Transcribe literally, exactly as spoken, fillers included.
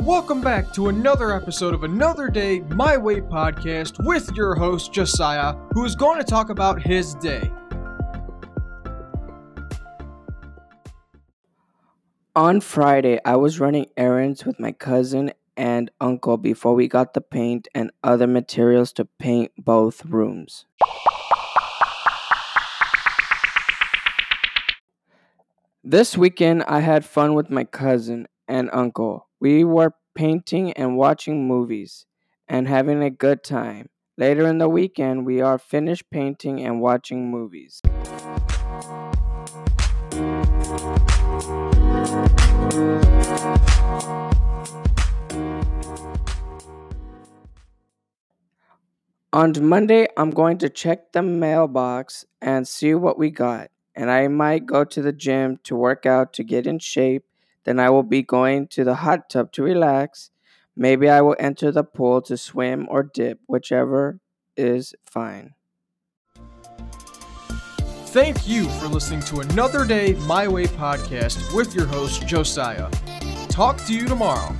Welcome back to another episode of Another Day My Way podcast with your host Josiah, who is going to talk about his day. On Friday, I was running errands with my cousin and uncle before we got the paint and other materials to paint both rooms. This weekend, I had fun with my cousin and uncle. We were painting and watching movies and having a good time. Later in the weekend, we are finished painting and watching movies. On Monday, I'm going to check the mailbox and see what we got. And I might go to the gym to work out to get in shape. Then I will be going to the hot tub to relax. Maybe I will enter the pool to swim or dip, whichever is fine. Thank you for listening to Another Day My Way podcast with your host, Josiah. Talk to you tomorrow.